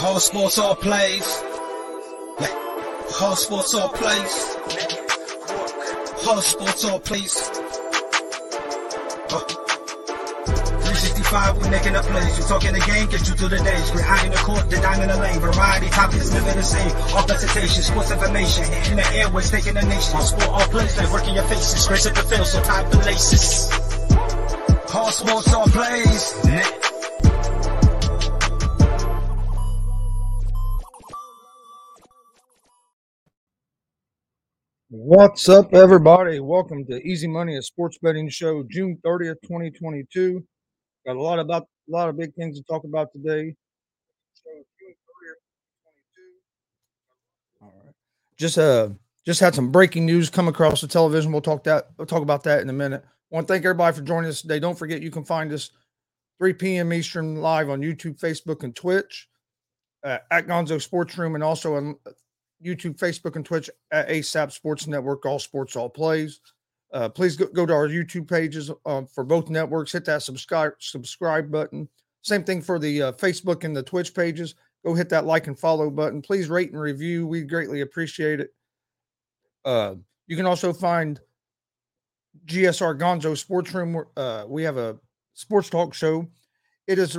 All sports, all plays. All sports, all plays. All sports, all plays. 365, we making the plays. You talking the game, get you through the days. We're high in the court, the dime in the lane. Variety, topics, living the same. All presentation, sports information. In the airways, taking the nation. All sport, all plays, they work in your faces. Grace at the field, so tie the laces. All sports, all plays. What's up, everybody? Welcome to Easy Money, a sports betting show, June 30th, 2022. Got a lot of big things to talk about today. So June 30th, 2022. All right. Just had some breaking news come across the television. We'll talk about that in a minute. I want to thank everybody for joining us today. Don't forget you can find us 3 p.m. Eastern live on YouTube, Facebook, and Twitch at Gonzo Sports Room, and also on YouTube, Facebook, and Twitch at ASAP Sports Network, all sports, all plays. Please go to our YouTube pages for both networks. Hit that subscribe button. Same thing for the Facebook and the Twitch pages. Go hit that like and follow button. Please rate and review. We greatly appreciate it. You can also find GSR Gonzo Sports Room. We have a sports talk show. It is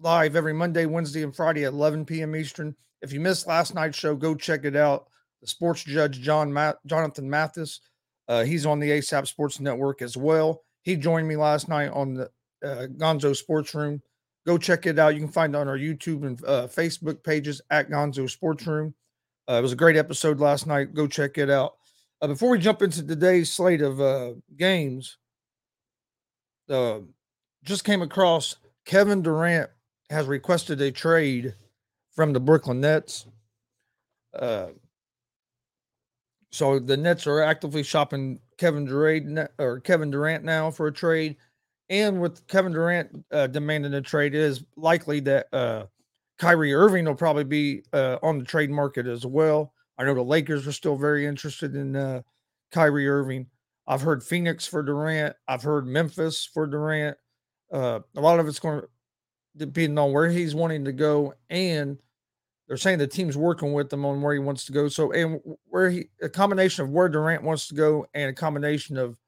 live every Monday, Wednesday, and Friday at 11 p.m. Eastern. If you missed last night's show, go check it out. The sports judge, Jonathan Mathis, he's on the ASAP Sports Network as well. He joined me last night on the Gonzo Sports Room. Go check it out. You can find it on our YouTube and Facebook pages at Gonzo Sports Room. It was a great episode last night. Go check it out. Before we jump into today's slate of games, just came across Kevin Durant has requested a trade from the Brooklyn Nets. So the Nets are actively shopping Kevin Durant now for a trade. And with Kevin Durant demanding a trade, it is likely that Kyrie Irving will probably be on the trade market as well. I know the Lakers are still very interested in Kyrie Irving. I've heard Phoenix for Durant. I've heard Memphis for Durant. A lot of it's going to depending on where he's wanting to go, and they're saying the team's working with him on where he wants to go. So, and where a combination of where Durant wants to go and a combination of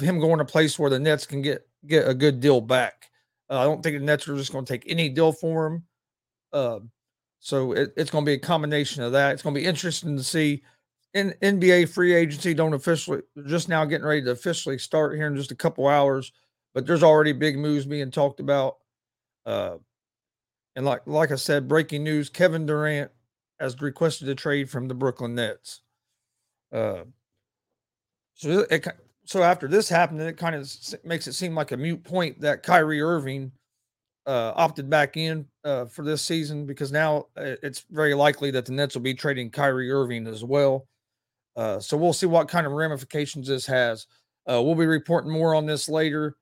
him going to a place where the Nets can get a good deal back. I don't think the Nets are just going to take any deal for him. So it's going to be a combination of that. It's going to be interesting to see. In NBA free agency, just now getting ready to officially start here in just a couple hours. But there's already big moves being talked about. And like I said, breaking news, Kevin Durant has requested a trade from the Brooklyn Nets. So after this happened, it kind of makes it seem like a moot point that Kyrie Irving opted back in for this season, because now it's very likely that the Nets will be trading Kyrie Irving as well. So we'll see what kind of ramifications this has. We'll be reporting more on this later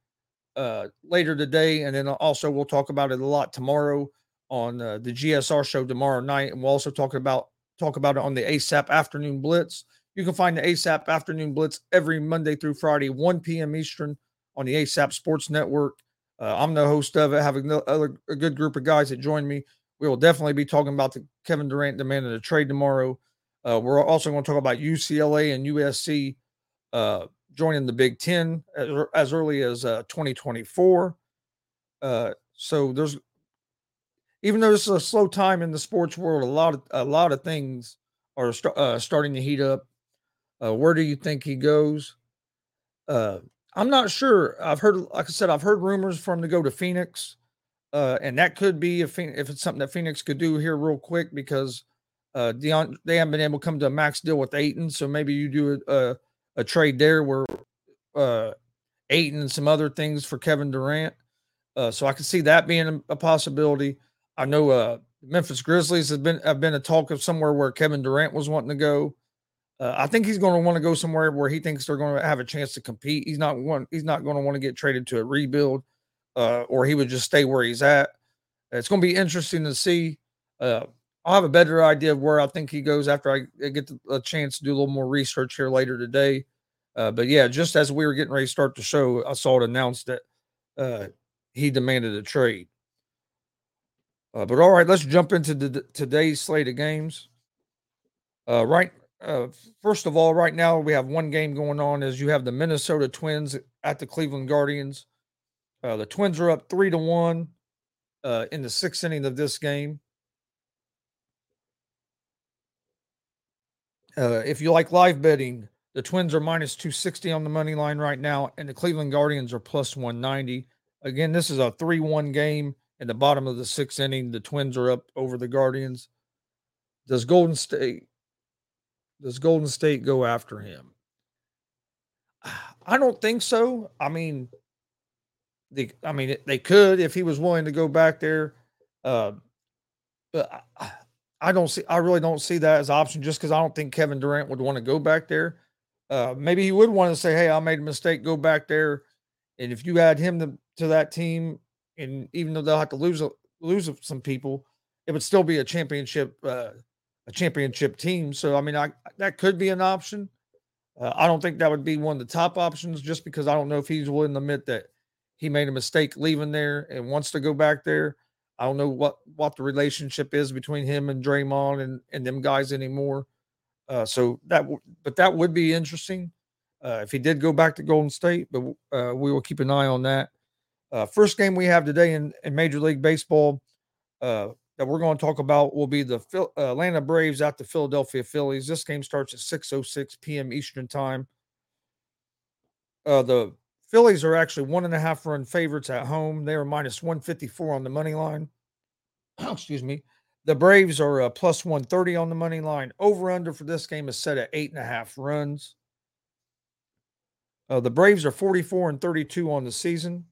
today, and then also we'll talk about it a lot tomorrow on the GSR show tomorrow night, and we'll also talk about it on the ASAP Afternoon Blitz. You can find the ASAP Afternoon Blitz every Monday through Friday, 1 p.m. Eastern on the ASAP Sports Network. I'm the host of it. I have a good group of guys that join me. We will definitely be talking about the Kevin Durant demanding a trade tomorrow. We're also going to talk about UCLA and USC joining the Big Ten as early as 2024. So there's, even though this is a slow time in the sports world, a lot of things are starting to heat up. Where do you think he goes? I'm not sure. I've heard rumors for him to go to Phoenix, and that could be if it's something that Phoenix could do here real quick, because they haven't been able to come to a max deal with Ayton. So maybe you do a trade there where Ayton and some other things for Kevin Durant. So I can see that being a possibility. I know Memphis Grizzlies have been a talk of somewhere where Kevin Durant was wanting to go. I think he's going to want to go somewhere where he thinks they're going to have a chance to compete. He's not going to want to get traded to a rebuild, or he would just stay where he's at. It's going to be interesting to see. I'll have a better idea of where I think he goes after I get a chance to do a little more research here later today. But yeah, just as we were getting ready to start the show, I saw it announced that he demanded a trade. But all right, let's jump into today's slate of games. First of all, right now we have one game going on. Is you have the Minnesota Twins at the Cleveland Guardians. The Twins are up 3-1 in the sixth inning of this game. If you like live betting, the Twins are -260 on the money line right now, and the Cleveland Guardians are +190. Again, this is a 3-1 game in the bottom of the sixth inning. The Twins are up over the Guardians. Does Golden State go after him? I don't think so. They could if he was willing to go back there. But I really don't see that as an option just because I don't think Kevin Durant would want to go back there. Maybe he would want to say, hey, I made a mistake, go back there. And if you add him to that team, and even though they'll have to lose some people, it would still be a championship team. So, that could be an option. I don't think that would be one of the top options just because I don't know if he's willing to admit that he made a mistake leaving there and wants to go back there. I don't know what the relationship is between him and Draymond and them guys anymore. But that would be interesting if he did go back to Golden State, but we will keep an eye on that. First game we have today in Major League Baseball that we're going to talk about will be the Atlanta Braves at the Philadelphia Phillies. This game starts at 6:06 p.m. Eastern time. The Phillies are actually 1.5-run favorites at home. They are -154 on the money line. Excuse me. The Braves are +130 on the money line. Over-under for this game is set at 8.5 runs. The Braves are 44-32 on the season.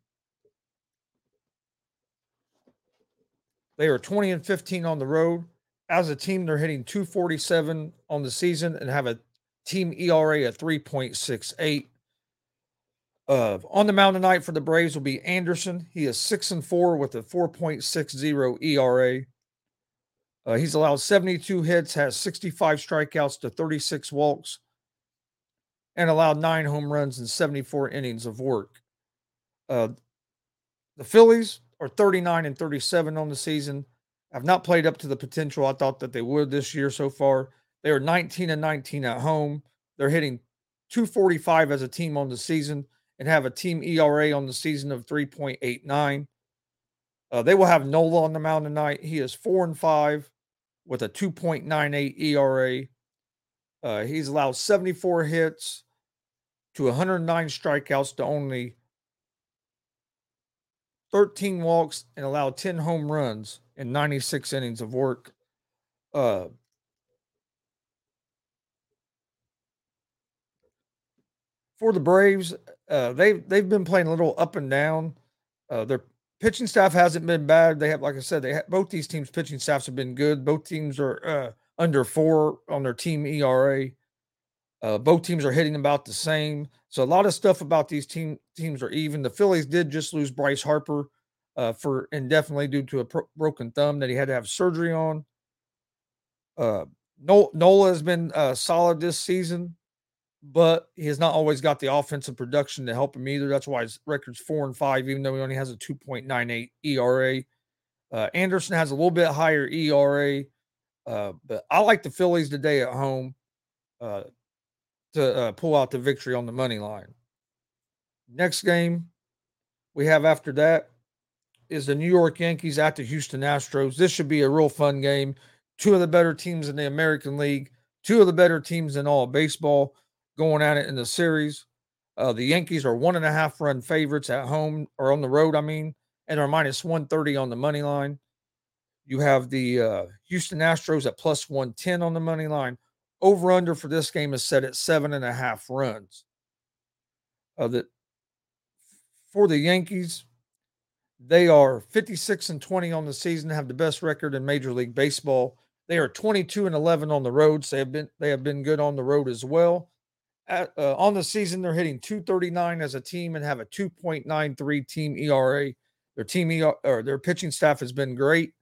They are 20-15 on the road. As a team, they're hitting .247 on the season and have a team ERA of 3.68. On the mound tonight for the Braves will be Anderson. He is 6-4 with a 4.60 ERA. He's allowed 72 hits, has 65 strikeouts to 36 walks, and allowed 9 home runs in 74 innings of work. The Phillies are 39-37 on the season. Have not played up to the potential I thought that they would this year so far. They are 19-19 at home. They're hitting .245 as a team on the season and have a team ERA on the season of 3.89. They will have Nola on the mound tonight. He is 4-5 with a 2.98 ERA. He's allowed 74 hits to 109 strikeouts to only 13 walks and allowed 10 home runs in 96 innings of work. For the Braves, they've been playing a little up and down. Their pitching staff hasn't been bad. They have, like I said, both these teams' pitching staffs have been good. Both teams are under 4 on their team ERA. Both teams are hitting about the same. So a lot of stuff about these teams are even. The Phillies did just lose Bryce Harper for indefinitely due to a broken thumb that he had to have surgery on. Nola has been solid this season, but he has not always got the offensive production to help him either. That's why his record's 4-5, even though he only has a 2.98 ERA. Anderson has a little bit higher ERA, but I like the Phillies today at home to pull out the victory on the money line. Next game we have after that is the New York Yankees at the Houston Astros. This should be a real fun game. Two of the better teams in the American League, two of the better teams in all baseball, going at it in the series. The Yankees are 1.5-run favorites at home, or on the road, and are -130 on the money line. You have the Houston Astros at +110 on the money line. Over-under for this game is set at 7.5 runs. For the Yankees, they are 56-20 on the season, have the best record in Major League Baseball. They are 22-11 on the road, so they have been good on the road as well. On the season, they're hitting .239 as a team and have a 2.93 team ERA. Their pitching staff has been great,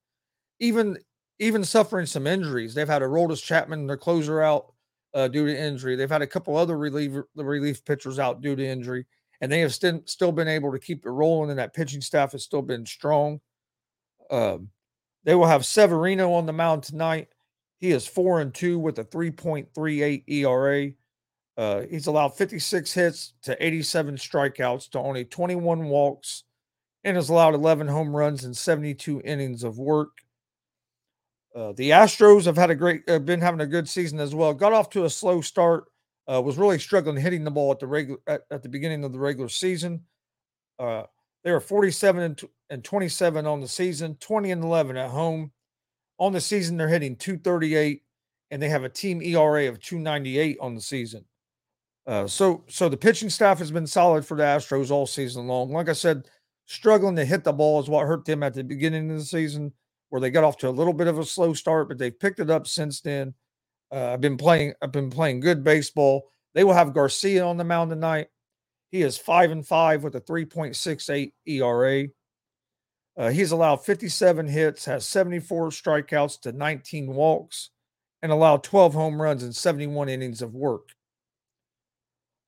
even suffering some injuries. They've had a Roldis Chapman, their closer, out due to injury. They've had a couple other relief pitchers out due to injury, and they have still been able to keep it rolling. And that pitching staff has still been strong. They will have Severino on the mound tonight. He is 4-2 with a 3.38 ERA. He's allowed 56 hits to 87 strikeouts to only 21 walks and has allowed 11 home runs and 72 innings of work. The Astros have had a great, been having a good season as well. Got off to a slow start. Was really struggling hitting the ball at the beginning of the regular season. They were 47 and 27 on the season, 20 and 11 at home. On the season, they're hitting .238, and they have a team ERA of .298 on the season. So the pitching staff has been solid for the Astros all season long. Like I said, struggling to hit the ball is what hurt them at the beginning of the season, where they got off to a little bit of a slow start, but they've picked it up since then. I've been playing good baseball. They will have Garcia on the mound tonight. He is 5-5 with a 3.68 ERA. He's allowed 57 hits, has 74 strikeouts to 19 walks, and allowed 12 home runs and 71 innings of work.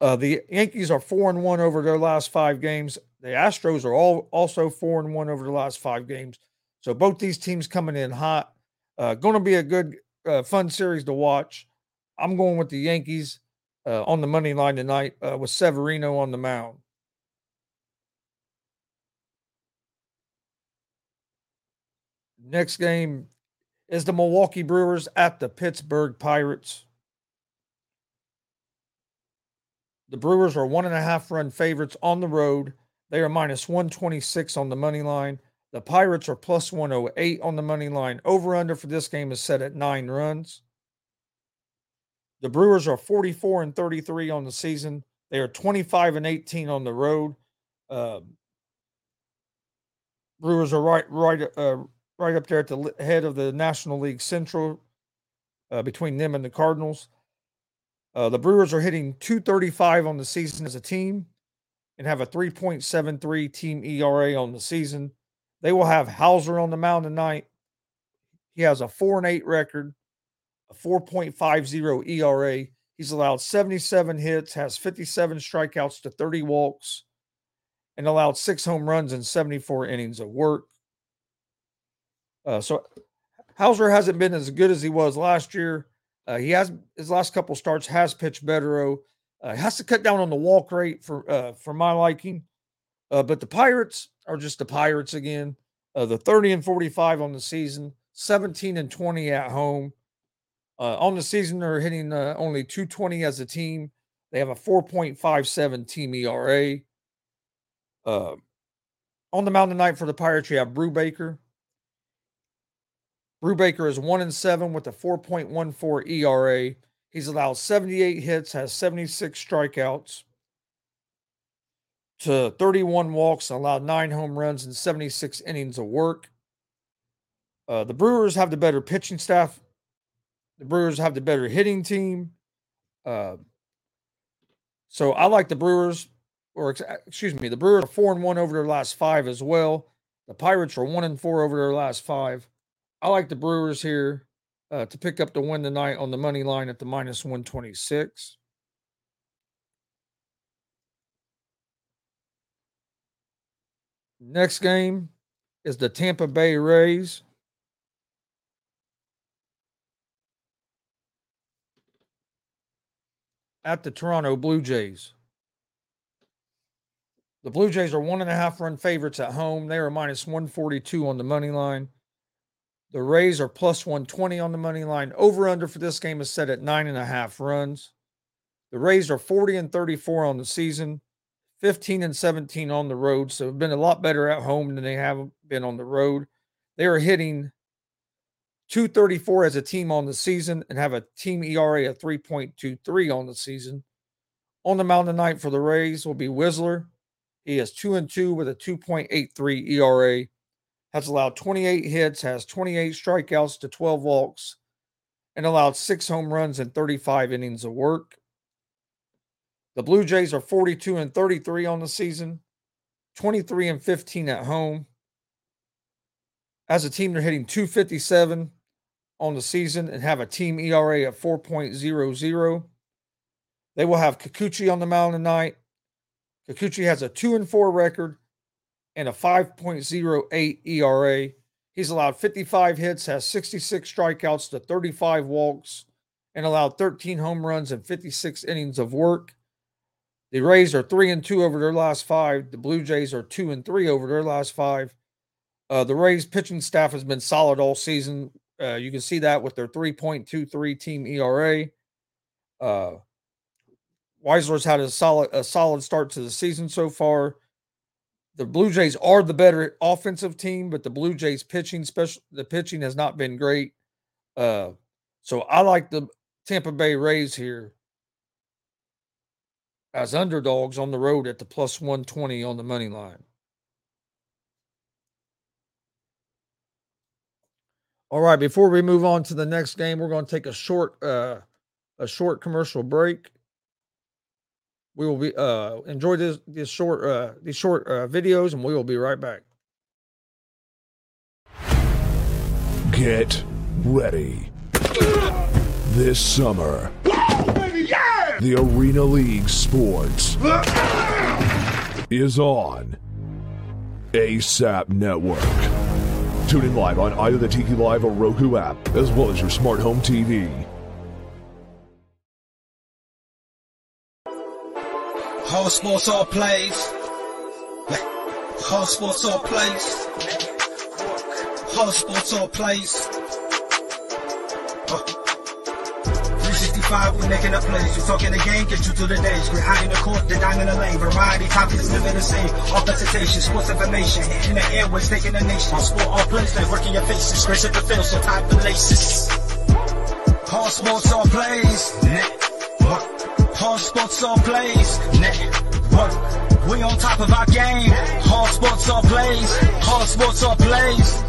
The Yankees are 4-1 over their last five games. The Astros are also 4-1 over the last five games. So both these teams coming in hot. Going to be a good, fun series to watch. I'm going with the Yankees on the money line tonight with Severino on the mound. Next game is the Milwaukee Brewers at the Pittsburgh Pirates. The Brewers are 1.5-run favorites on the road. They are -126 on the money line. The Pirates are +108 on the money line. Over-under for this game is set at 9 runs. The Brewers are 44-33 on the season. They are 25-18 on the road. Brewers are right up there at the head of the National League Central between them and the Cardinals. The Brewers are hitting .235 on the season as a team and have a 3.73 team ERA on the season. They will have Hauser on the mound tonight. He has a 4-8 record, a 4.50 ERA. He's allowed 77 hits, has 57 strikeouts to 30 walks, and allowed 6 home runs and 74 innings of work. So Hauser hasn't been as good as he was last year. He has his last couple starts has pitched better. Has to cut down on the walk rate for my liking. But the Pirates are just the Pirates again. The 30-45 on the season, 17-20 at home. On the season, they're hitting only .220 as a team. They have a 4.57 team ERA. On the mound tonight for the Pirates, you have Brubaker. Brubaker is 1-7 with a 4.14 ERA. He's allowed 78 hits, has 76 strikeouts to 31 walks, and allowed 9 home runs and 76 innings of work. The Brewers have the better pitching staff. The Brewers have the better hitting team. So I like the Brewers, the Brewers are 4-1 over their last 5 as well. The Pirates are 1-4 over their last 5. I like the Brewers here to pick up the win tonight on the money line at the -126. Next game is the Tampa Bay Rays at the Toronto Blue Jays. The Blue Jays are 1.5-run favorites at home. They are -142 on the money line. The Rays are +120 on the money line. Over-under for this game is set at 9.5 runs. The Rays are 40-34 on the season, 15-17 on the road. So they've been a lot better at home than they have been on the road. They are hitting .234 as a team on the season and have a team ERA of 3.23 on the season. On the mound tonight for the Rays will be Whistler. He is 2-2 with a 2.83 ERA. Has allowed 28 hits, has 28 strikeouts to 12 walks, and allowed 6 home runs and 35 innings of work. The Blue Jays are 42-33 on the season, 23-15 at home. As a team, they're hitting .257 on the season and have a team ERA of 4.00. They will have Kikuchi on the mound tonight. Kikuchi has a 2-4 record and a 5.08 ERA. He's allowed 55 hits, has 66 strikeouts to 35 walks, and allowed 13 home runs and 56 innings of work. The Rays are 3-2 over their last five. The Blue Jays are 2-3 over their last five. The Rays pitching staff has been solid all season. You can see that with their 3.23 team ERA. Weisler's had a solid start to the season so far. The Blue Jays are the better offensive team, but the Blue Jays pitching has not been great. So I like the Tampa Bay Rays here as underdogs on the road at the plus 120 on the money line. All right, before we move on to the next game, we're going to take a short commercial break. We will be enjoy these short videos, and we will be right back. Get ready this summer. Whoa, baby, yeah! The Arena League Sports is on ASAP Network. Tune in live on either the Tiki Live or Roku app, as well as your smart home TV. Whole sports all plays. Whole sports all plays. Whole sports all plays. 365, we're making the plays. We're talking the game, get you through the days. We're high in the court, the diamond in the lane. Variety, topics, living the same. All presentation, sports information. In the airways, taking the nation. All sport, all plays, they work in your faces. Grace at the field, so type the laces. Whole sports all plays. Hard sports all plays, network. We on top of our game. Hard sports all plays. Hard sports all plays.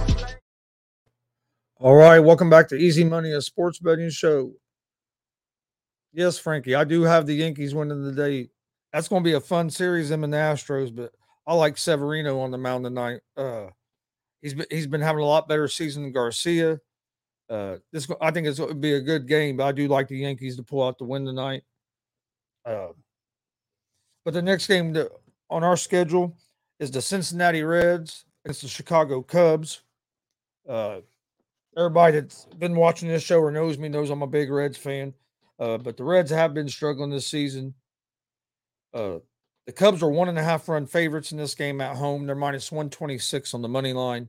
All right, welcome back to Easy Money, a sports betting show. Yes, Frankie, I do have the Yankees winning today. That's going to be a fun series, them and the Astros. But I like Severino on the mound tonight. He's been having a lot better season than Garcia. I think it's going to be a good game. But I do like the Yankees to pull out the win tonight. But the next game on our schedule is the Cincinnati Reds against the Chicago Cubs. Everybody that's been watching this show or knows me knows I'm a big Reds fan. But the Reds have been struggling this season. The Cubs are 1.5 run favorites in this game at home. They're minus 126 on the money line.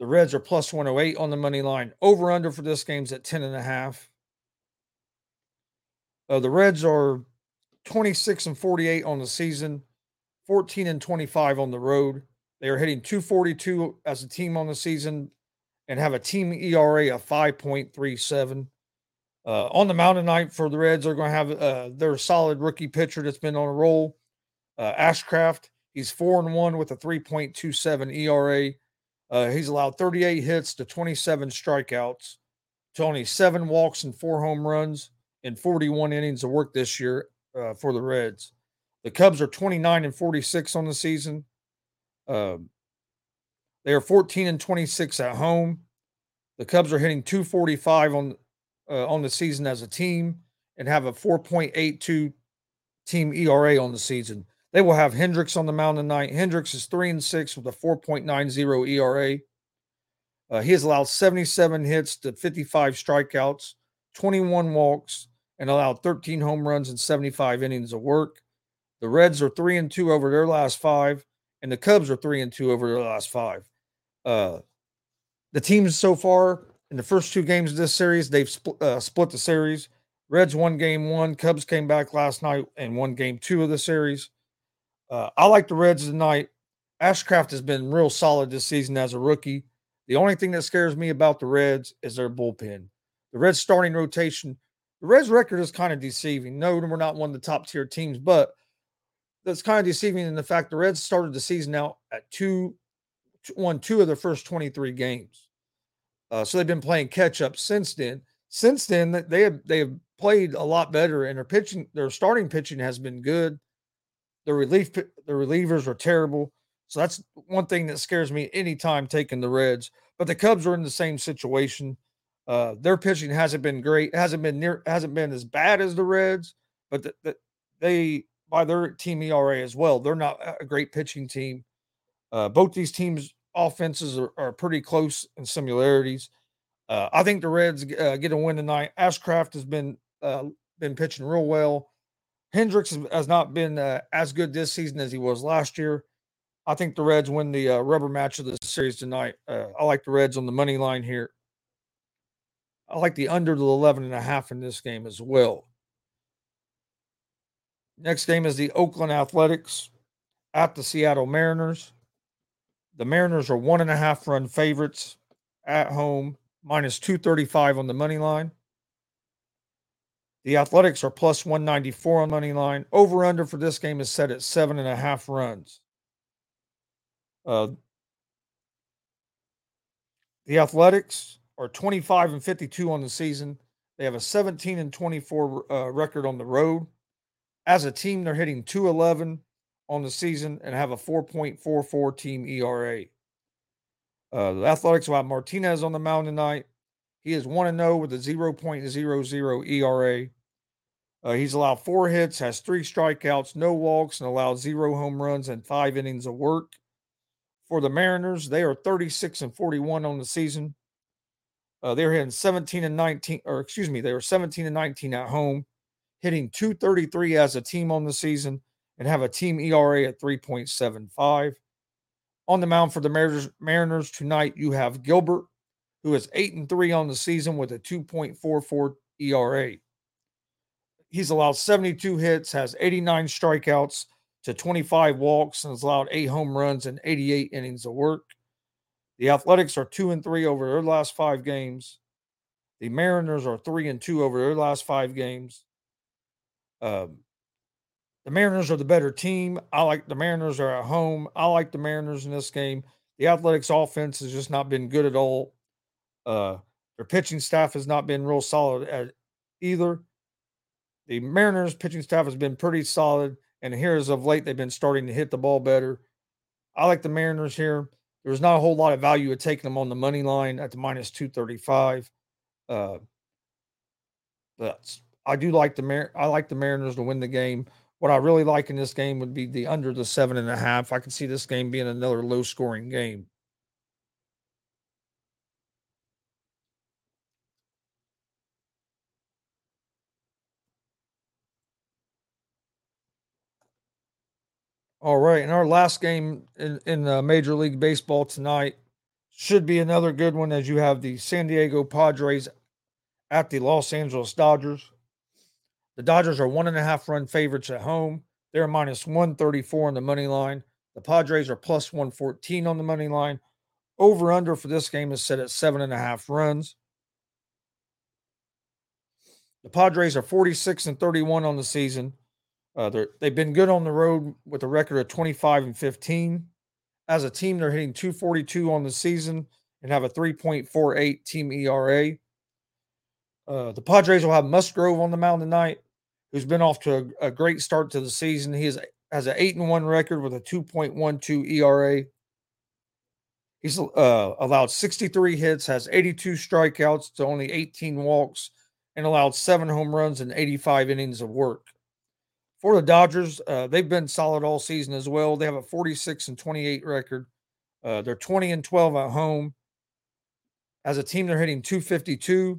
The Reds are plus 108 on the money line. Over-under for this game's at 10.5. The Reds are 26-48 on the season, 14-25 on the road. They are hitting .242 as a team on the season and have a team ERA of 5.37. On the mound tonight for the Reds, they're going to have their solid rookie pitcher that's been on a roll, Ashcraft. He's 4-1 with a 3.27 ERA. He's allowed 38 hits to 27 strikeouts, to only 7 walks and 4 home runs. And 41 innings of work this year for the Reds. The Cubs are 29-46 on the season. They are 14-26 at home. The Cubs are hitting .245 on the season as a team and have a 4.82 team ERA on the season. They will have Hendricks on the mound tonight. Hendricks is 3-6 with a 4.90 ERA. He has allowed 77 hits to 55 strikeouts, 21 walks, and allowed 13 home runs and 75 innings of work. The Reds are 3-2 over their last five, and the Cubs are 3-2 over their last five. The teams so far in the first two games of this series, they've split the series. Reds won game 1. Cubs came back last night and won game 2 of the series. I like the Reds tonight. Ashcraft has been real solid this season as a rookie. The only thing that scares me about the Reds is their bullpen. The Reds' starting rotation, the Reds' record is kind of deceiving. No, we're not one of the top-tier teams, but that's kind of deceiving in the fact the Reds started the season out at won 2 of their first 23 games. So they've been playing catch-up since then. Since then, they have played a lot better, and their starting pitching has been good. Their relievers are terrible. So that's one thing that scares me anytime taking the Reds. But the Cubs are in the same situation. Their pitching hasn't been great. It hasn't been as bad as the Reds, but they by their team ERA as well. They're not a great pitching team. Both these teams offenses are pretty close in similarities. I think the Reds get a win tonight. Ashcraft has been pitching real well. Hendricks has not been as good this season as he was last year. I think the Reds win the rubber match of the series tonight. I like the Reds on the money line here. I like the under the 11.5 in this game as well. Next game is the Oakland Athletics at the Seattle Mariners. The Mariners are 1.5 run favorites at home, minus 235 on the money line. The Athletics are plus 194 on money line. Over under for this game is set at 7.5 runs. The Athletics are 25-52 on the season. They have a 17-24 record on the road. As a team, they're hitting .211 on the season and have a 4.44 team ERA. The Athletics will have Martinez on the mound tonight. He is 1-0 with a 0.00 ERA. He's allowed 4 hits, has 3 strikeouts, no walks, and allowed 0 home runs and 5 innings of work. For the Mariners, they are 36-41 on the season. They're hitting 17-19 at home, hitting .233 as a team on the season, and have a team ERA at 3.75. On the mound for the Mariners tonight, you have Gilbert, who is 8-3 on the season with a 2.44 ERA. He's allowed 72 hits, has 89 strikeouts to 25 walks, and has allowed 8 home runs and 88 innings of work. The Athletics are 2-3 over their last 5 games. The Mariners are 3-2 over their last 5 games. The Mariners are the better team. I like the Mariners are at home. I like the Mariners in this game. The Athletics offense has just not been good at all. Their pitching staff has not been real solid at either. The Mariners pitching staff has been pretty solid, and here as of late, they've been starting to hit the ball better. I like the Mariners here. There's not a whole lot of value at taking them on the money line at the minus 235. I like the Mariners to win the game. What I really like in this game would be the under the 7.5. I can see this game being another low-scoring game. All right, and our last game in Major League Baseball tonight should be another good one, as you have the San Diego Padres at the Los Angeles Dodgers. The Dodgers are 1.5 run favorites at home. They're minus 134 on the money line. The Padres are plus 114 on the money line. Over-under for this game is set at 7.5 runs. The Padres are 46-31 on the season. They've been good on the road with a record of 25-15. As a team, they're hitting .242 on the season and have a 3.48 team ERA. The Padres will have Musgrove on the mound tonight, who's been off to a great start to the season. He has an 8-1 record with a 2.12 ERA. He's allowed 63 hits, has 82 strikeouts to only 18 walks, and allowed 7 home runs and 85 innings of work. For the Dodgers, they've been solid all season as well. They have a 46-28 record. They're 20-12 at home. As a team, they're hitting .252,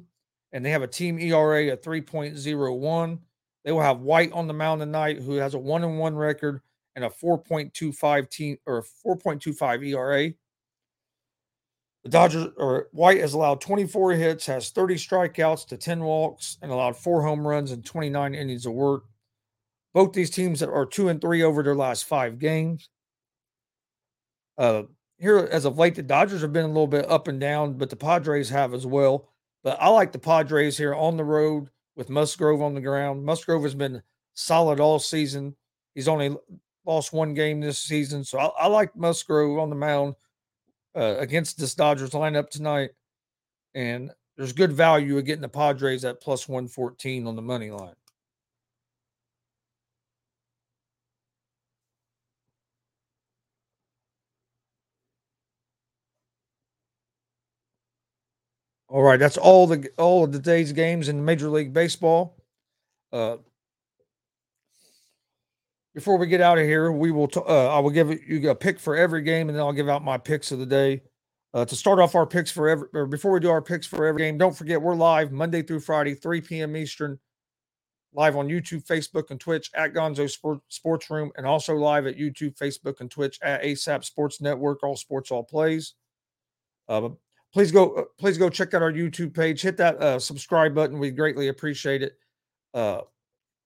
and they have a team ERA at 3.01. They will have White on the mound tonight, who has a 1-1 record and a 4.25 ERA. The Dodgers or White has allowed 24 hits, has 30 strikeouts to 10 walks, and allowed 4 home runs and 29 innings of work. Both these teams are 2-3 over their last 5 games. Here, as of late, the Dodgers have been a little bit up and down, but the Padres have as well. But I like the Padres here on the road with Musgrove on the ground. Musgrove has been solid all season. He's only lost 1 game this season, so I like Musgrove on the mound against this Dodgers lineup tonight. And there's good value of getting the Padres at plus 114 on the money line. All right, that's all of the day's games in Major League Baseball. Before we get out of here, we will. I will give you a pick for every game, and then I'll give out my picks of the day. To start off our picks for every, or before we do our picks for every game, don't forget we're live Monday through Friday, 3 p.m. Eastern, live on YouTube, Facebook, and Twitch at Gonzo Sports Room, and also live at YouTube, Facebook, and Twitch at ASAP Sports Network. All sports, all plays. Please go check out our YouTube page. Hit that subscribe button. We greatly appreciate it.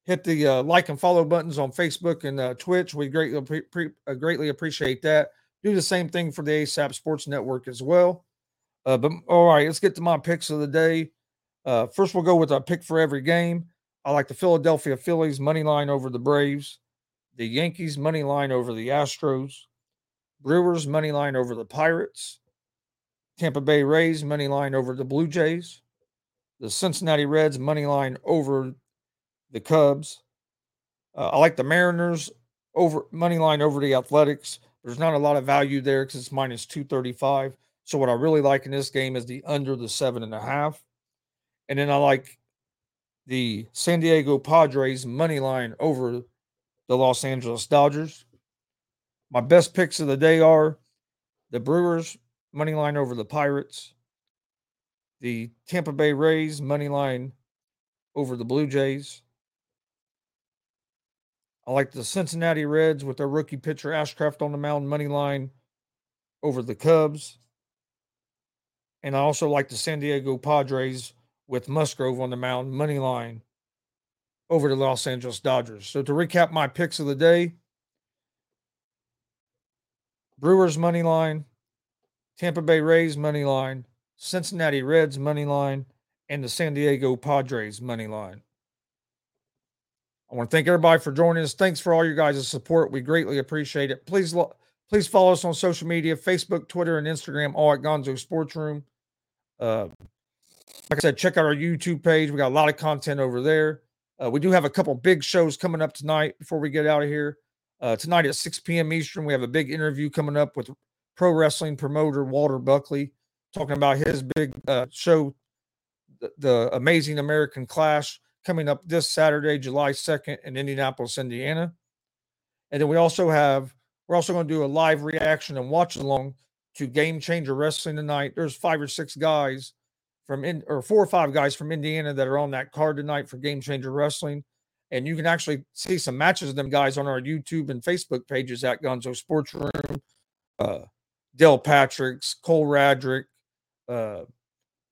Hit the like and follow buttons on Facebook and Twitch. We greatly appreciate that. Do the same thing for the ASAP Sports Network as well. But all right, let's get to my picks of the day. First, we'll go with a pick for every game. I like the Philadelphia Phillies money line over the Braves, the Yankees money line over the Astros, Brewers money line over the Pirates, Tampa Bay Rays money line over the Blue Jays, the Cincinnati Reds money line over the Cubs. I like the Mariners over money line over the Athletics. There's not a lot of value there because it's minus 235. So what I really like in this game is the under the 7.5. And then I like the San Diego Padres money line over the Los Angeles Dodgers. My best picks of the day are the Brewers money line over the Pirates, the Tampa Bay Rays money line over the Blue Jays. I like the Cincinnati Reds with their rookie pitcher Ashcraft on the mound money line over the Cubs. And I also like the San Diego Padres with Musgrove on the mound money line over the Los Angeles Dodgers. So to recap my picks of the day, Brewers money line, Tampa Bay Rays money line, Cincinnati Reds money line, and the San Diego Padres money line. I want to thank everybody for joining us. Thanks for all your guys' support. We greatly appreciate it. Please follow us on social media, Facebook, Twitter, and Instagram, all at Gonzo Sports Room. Like I said, check out our YouTube page. We got a lot of content over there. We do have a couple big shows coming up tonight before we get out of here. Tonight at 6 p.m. Eastern, we have a big interview coming up with pro wrestling promoter Walter Buckley, talking about his big show, the Amazing American Clash, coming up this Saturday, July 2nd in Indianapolis, Indiana. And then we're also going to do a live reaction and watch along to Game Changer Wrestling tonight. There's 5 or 6 guys or 4 or 5 guys from Indiana that are on that card tonight for Game Changer Wrestling. And you can actually see some matches of them guys on our YouTube and Facebook pages at Gonzo Sports Room. Dale Patrick's, Cole Radrick,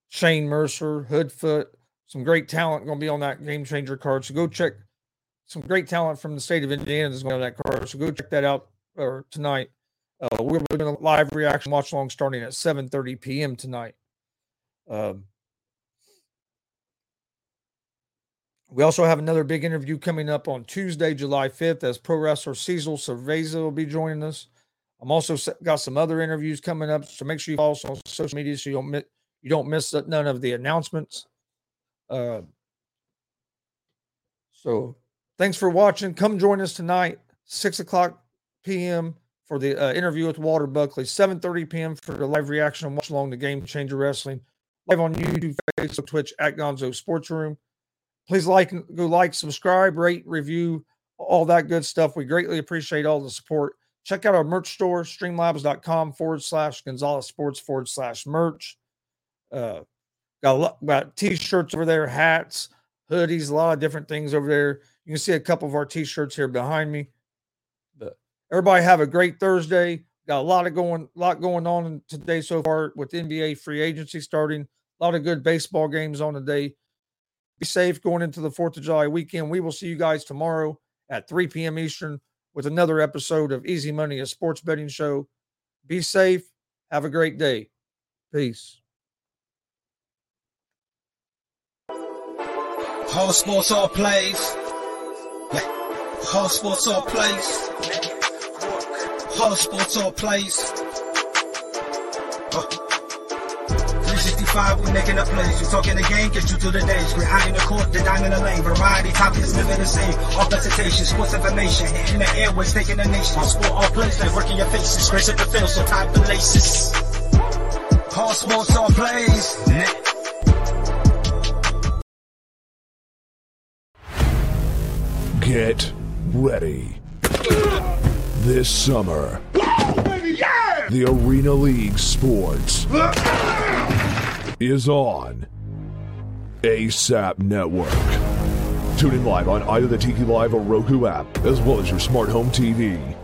Shane Mercer, Hoodfoot. Some great talent going to be on that Game Changer card. So go check some great talent from the state of Indiana is going on that card. So go check that out tonight. We're doing a live reaction watch along starting at 7:30 p.m. tonight. We also have another big interview coming up on Tuesday, July 5th, as pro wrestler Cecil Cerveza will be joining us. I'm also got some other interviews coming up, so make sure you follow us on social media so you don't miss none of the announcements. So thanks for watching. Come join us tonight, 6:00 p.m. for the interview with Walter Buckley, 7:30 p.m. for the live reaction and watch along to Game Changer Wrestling, live on YouTube, Facebook, Twitch at Gonzo Sports Room. Please like, subscribe, rate, review, all that good stuff. We greatly appreciate all the support. Check out our merch store, streamlabs.com/GonzalezSports/merch. Got t-shirts over there, hats, hoodies, a lot of different things over there. You can see a couple of our t-shirts here behind me. But everybody have a great Thursday. Got a lot going on today so far with NBA free agency starting. A lot of good baseball games on today. Be safe going into the 4th of July weekend. We will see you guys tomorrow at 3 p.m. Eastern with another episode of Easy Money, a sports betting show. Be safe. Have a great day. Peace. Whole sports all plays. Whole sports all plays. Whole sports all plays. 365, we making the plays. You talking the game, get you through the days. We're high in the court, the dime in the lane. Variety, topics, living the same. All presentation, sports information. Hitting the airways, taking the nation. All sport, all plays, they working your faces. Grace at the field, so tie the laces. All sports, all plays. Get ready. This summer, yeah, baby, yeah! The Arena League Sports is on ASAP Network. Tune in live on either the Tiki Live or Roku app, as well as your smart home TV.